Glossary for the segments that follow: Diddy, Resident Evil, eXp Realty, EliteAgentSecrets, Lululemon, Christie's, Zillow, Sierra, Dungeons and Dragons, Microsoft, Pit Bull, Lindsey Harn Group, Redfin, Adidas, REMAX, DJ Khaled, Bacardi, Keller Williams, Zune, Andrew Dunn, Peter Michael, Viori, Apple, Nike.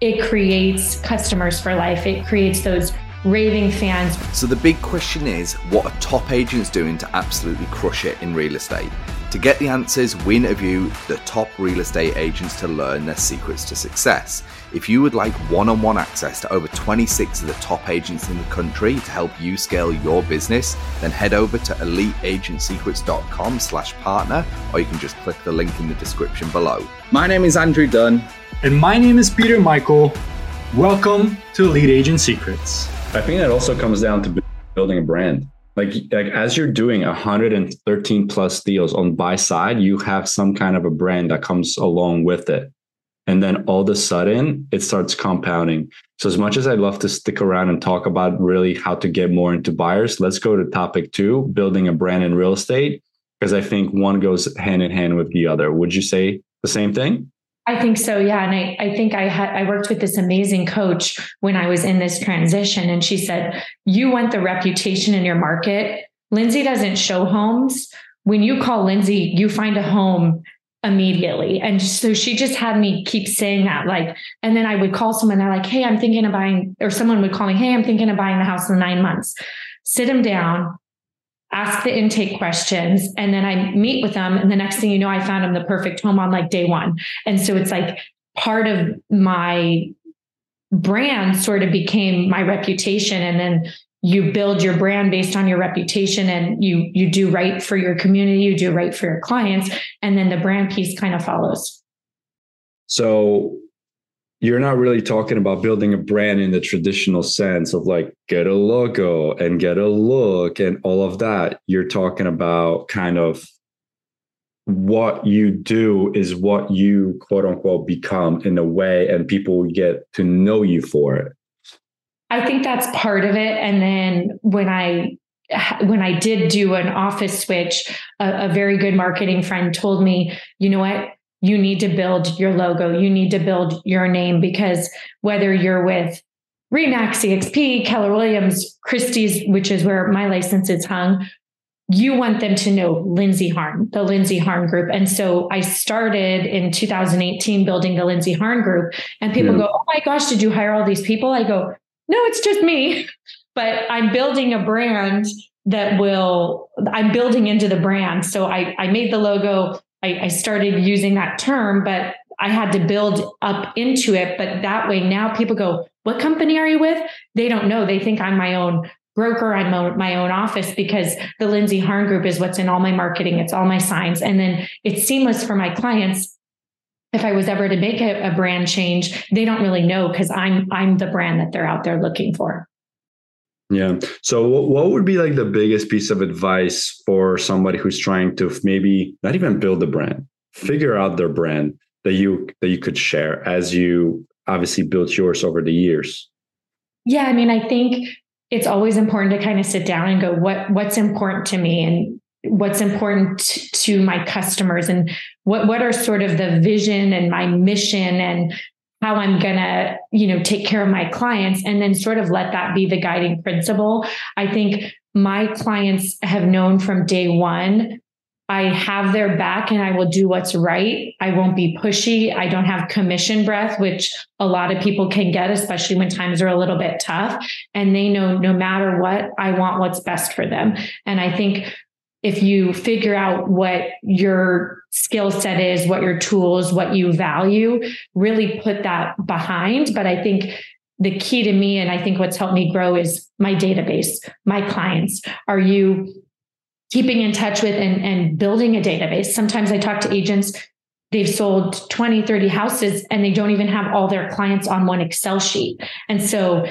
it creates customers for life. It creates those raving fans. So the big question is, what are top agents doing to absolutely crush it in real estate? To get the answers, we interview the top real estate agents to learn their secrets to success. If you would like one-on-one access to over 26 of the top agents in the country to help you scale your business, then head over to eliteagentsecrets.com/partner, or you can just click the link in the description below. My name is Andrew Dunn. And my name is Peter Michael. Welcome to Elite Agent Secrets. I think it also comes down to building a brand. Like as you're doing 113 plus deals on buy side, you have some kind of a brand that comes along with it. And then all of a sudden it starts compounding. So as much as I love to stick around and talk about really how to get more into buyers, let's go to topic two, building a brand in real estate, because I think one goes hand in hand with the other. Would you say the same thing? I think so. Yeah. And I worked with this amazing coach when I was in this transition, and she said, you want the reputation in your market. Lindsey doesn't show homes. When you call Lindsey, you find a home immediately. And so she just had me keep saying that, like, and then I would call someone, they're like, hey, I'm thinking of buying, or someone would call me, hey, I'm thinking of buying the house in 9 months. Sit them down, ask the intake questions. And then I meet with them. And the next thing you know, I found them the perfect home on like day one. And so it's like part of my brand sort of became my reputation. And then you build your brand based on your reputation, and you do right for your community, you do right for your clients. And then the brand piece kind of follows. So you're not really talking about building a brand in the traditional sense of like get a logo and get a look and all of that. You're talking about kind of what you do is what you quote unquote become in a way, and people get to know you for it. I think that's part of it. And then when I did do an office switch, a very good marketing friend told me, you know what? You need to build your logo. You need to build your name, because whether you're with REMAX, eXp, Keller Williams, Christie's, which is where my license is hung, you want them to know Lindsey Harn, the Lindsey Harn Group. And so I started in 2018 building the Lindsey Harn Group, and people go, oh my gosh, did you hire all these people? I go, no, it's just me, but I'm building a brand I'm building into the brand. So I made the logo. I started using that term, but I had to build up into it. But that way now people go, what company are you with? They don't know. They think I'm my own broker. I'm my own office, because the Lindsey Harn Group is what's in all my marketing. It's all my signs. And then it's seamless for my clients. If I was ever to make a brand change, they don't really know, because I'm the brand that they're out there looking for. Yeah. So what would be like the biggest piece of advice for somebody who's trying to maybe not even build a brand, figure out their brand, that you could share as you obviously built yours over the years? Yeah. I mean, I think it's always important to kind of sit down and go, what's important to me and what's important to my customers, and what are sort of the vision and my mission and how I'm going to, take care of my clients, and then sort of let that be the guiding principle. I think my clients have known from day one, I have their back and I will do what's right. I won't be pushy. I don't have commission breath, which a lot of people can get, especially when times are a little bit tough, and they know no matter what, I want what's best for them. And I think if you figure out what your skill set is, what your tools, what you value, really put that behind. But I think the key to me, and I think what's helped me grow, is my database, my clients. Are you keeping in touch with and building a database? Sometimes I talk to agents, they've sold 20, 30 houses, and they don't even have all their clients on one Excel sheet. And so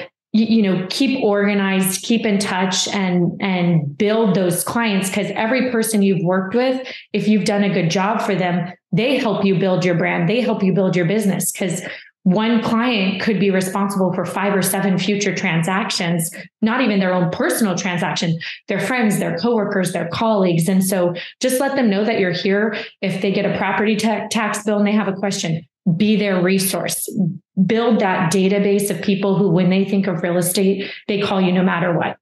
keep organized, keep in touch, and build those clients, because every person you've worked with, if you've done a good job for them, they help you build your brand. They help you build your business, because one client could be responsible for 5 or 7 future transactions, not even their own personal transaction, their friends, their coworkers, their colleagues. And so just let them know that you're here. If they get a property tax bill and they have a question, be their resource. Build that database of people who, when they think of real estate, they call you no matter what.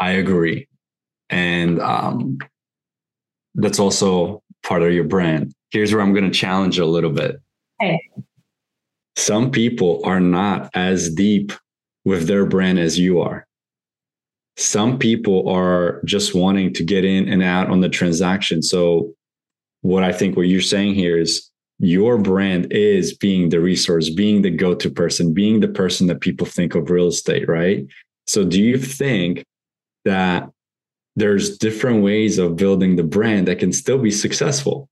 I agree. And that's also part of your brand. Here's where I'm going to challenge you a little bit. Okay. some people are not as deep with their brand as you are. Some people are just wanting to get in and out on the transaction. So what I think what you're saying here is your brand is being the resource, being the go-to person, being the person that people think of real estate, right? So do you think that there's different ways of building the brand that can still be successful?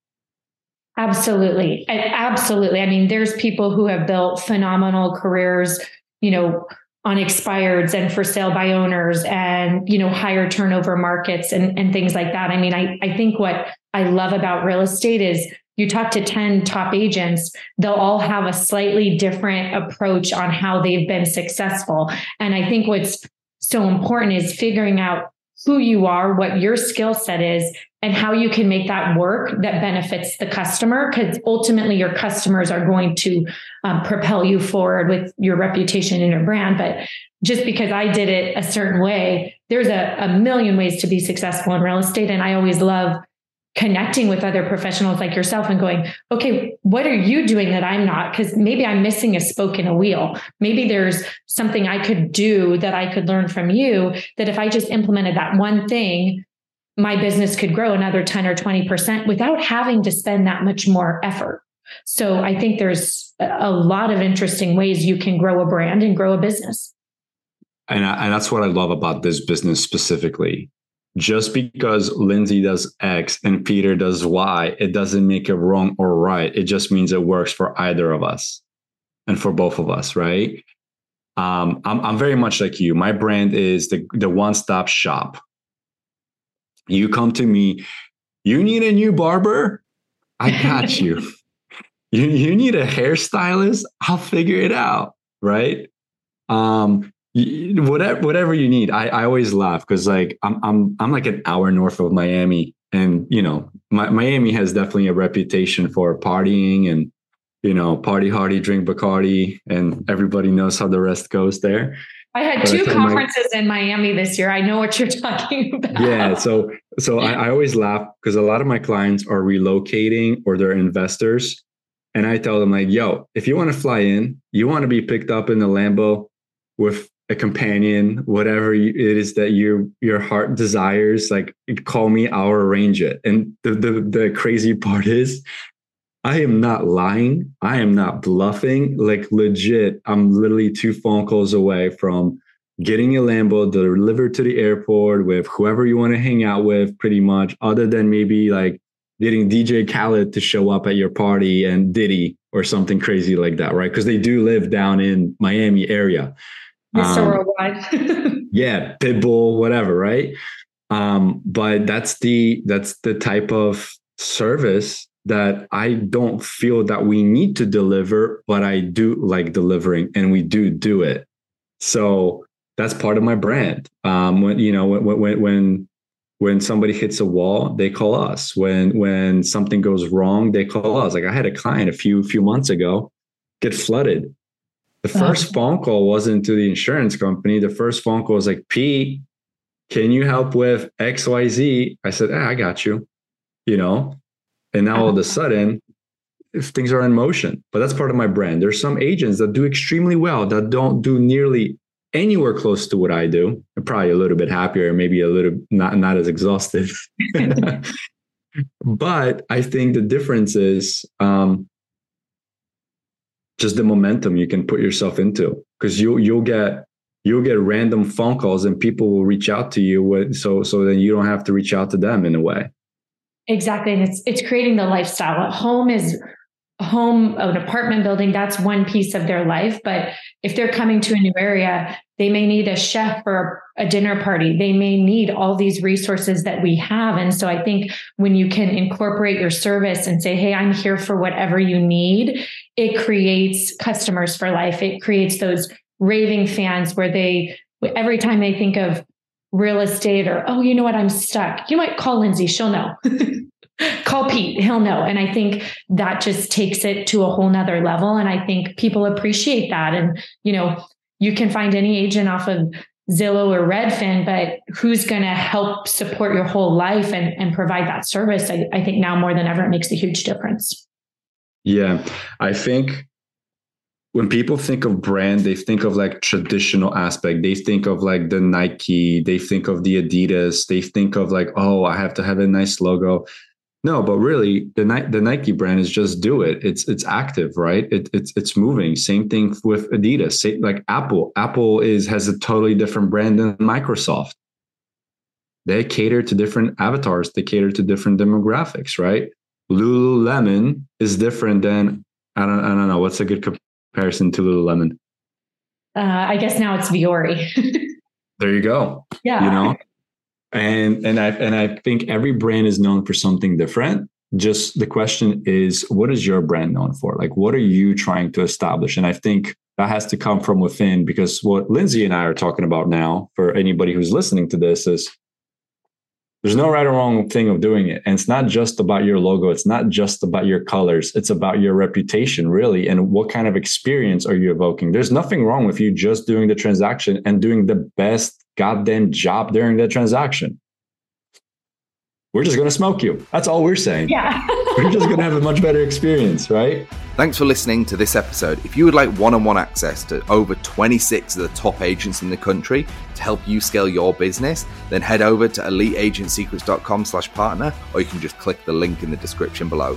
Absolutely. Absolutely. I mean, there's people who have built phenomenal careers, you know, on expireds and for sale by owners and, you know, higher turnover markets and things like that. I mean, I think what I love about real estate is you talk to 10 top agents, they'll all have a slightly different approach on how they've been successful. And I think what's so important is figuring out who you are, what your skill set is, and how you can make that work that benefits the customer, because ultimately your customers are going to propel you forward with your reputation and your brand. But just because I did it a certain way, there's a million ways to be successful in real estate. And I always love connecting with other professionals like yourself and going, okay, what are you doing that I'm not? Because maybe I'm missing a spoke in a wheel. Maybe there's something I could do that I could learn from you, that if I just implemented that one thing, my business could grow another 10 or 20% without having to spend that much more effort. So I think there's a lot of interesting ways you can grow a brand and grow a business. And that's what I love about this business specifically. Just because Lindsey does X and Peter does Y, it doesn't make it wrong or right. It just means it works for either of us and for both of us, right? I'm very much like you. My brand is the one-stop shop. You come to me, you need a new barber? I got you. You need a hairstylist? I'll figure it out, right? Whatever you need. I always laugh because like I'm like an hour north of Miami, and you know Miami has definitely a reputation for partying and, you know, party hardy, drink Bacardi, and everybody knows how the rest goes there. I had two conferences in Miami this year. I know what you're talking about. Yeah, so I always laugh because a lot of my clients are relocating or they're investors, and I tell them like, yo, if you want to fly in, you want to be picked up in the Lambo with a companion, whatever it is that your heart desires, like call me, I'll arrange it. And the crazy part is I am not lying. I am not bluffing. Like legit, I'm literally 2 phone calls away from getting a Lambo delivered to the airport with whoever you want to hang out with, pretty much, other than maybe like getting DJ Khaled to show up at your party and Diddy or something crazy like that, right? Because they do live down in Miami area. Mr. Worldwide. Yeah, Pit Bull, whatever, right? But that's the type of service that I don't feel that we need to deliver, but I do like delivering, and we do it. So that's part of my brand. When somebody hits a wall, they call us. When something goes wrong, they call us. Like I had a client a few months ago get flooded. The first phone call wasn't to the insurance company. The first phone call was like, Pete, can you help with XYZ? I said, I got you, you know? And now all of a sudden, if things are in motion, but that's part of my brand. There's some agents that do extremely well that don't do nearly anywhere close to what I do. I'm probably a little bit happier, maybe a little not as exhausted. But I think the difference is just the momentum you can put yourself into, because you'll get random phone calls and people will reach out to you with, so then you don't have to reach out to them in a way. Exactly. And it's creating the lifestyle. Home, an apartment building, that's one piece of their life. But if they're coming to a new area, they may need a chef for a dinner party. They may need all these resources that we have. And so I think when you can incorporate your service and say, hey, I'm here for whatever you need, it creates customers for life. It creates those raving fans where they, every time they think of real estate or, oh, you know what, I'm stuck, you might call Lindsey, she'll know. Call Pete, he'll know. And I think that just takes it to a whole nother level. And I think people appreciate that. And, you know, you can find any agent off of Zillow or Redfin, but who's going to help support your whole life and provide that service? I think now more than ever, it makes a huge difference. Yeah, I think when people think of brand, they think of like traditional aspect. They think of like the Nike, they think of the Adidas, they think of like, oh, I have to have a nice logo. No, but really the Nike brand is just do it. It's active, right? It's moving. Same thing with Adidas, same, like Apple. Apple has a totally different brand than Microsoft. They cater to different avatars. They cater to different demographics, right? Lululemon is different than, I don't know. What's a good comparison to Lululemon? I guess now it's Viori. There you go. Yeah. You know, and I think every brand is known for something different. Just the question is, what is your brand known for? Like, what are you trying to establish? And I think that has to come from within, because what Lindsey and I are talking about now, for anybody who's listening to this, is there's no right or wrong thing of doing it. And it's not just about your logo. It's not just about your colors. It's about your reputation, really. And what kind of experience are you evoking? There's nothing wrong with you just doing the transaction and doing the best goddamn job during that transaction. We're just going to smoke you. That's all we're saying. Yeah. We're just going to have a much better experience, right? Thanks for listening to this episode. If you would like one-on-one access to over 26 of the top agents in the country to help you scale your business, then head over to eliteagentsecrets.com/partner, or you can just click the link in the description below.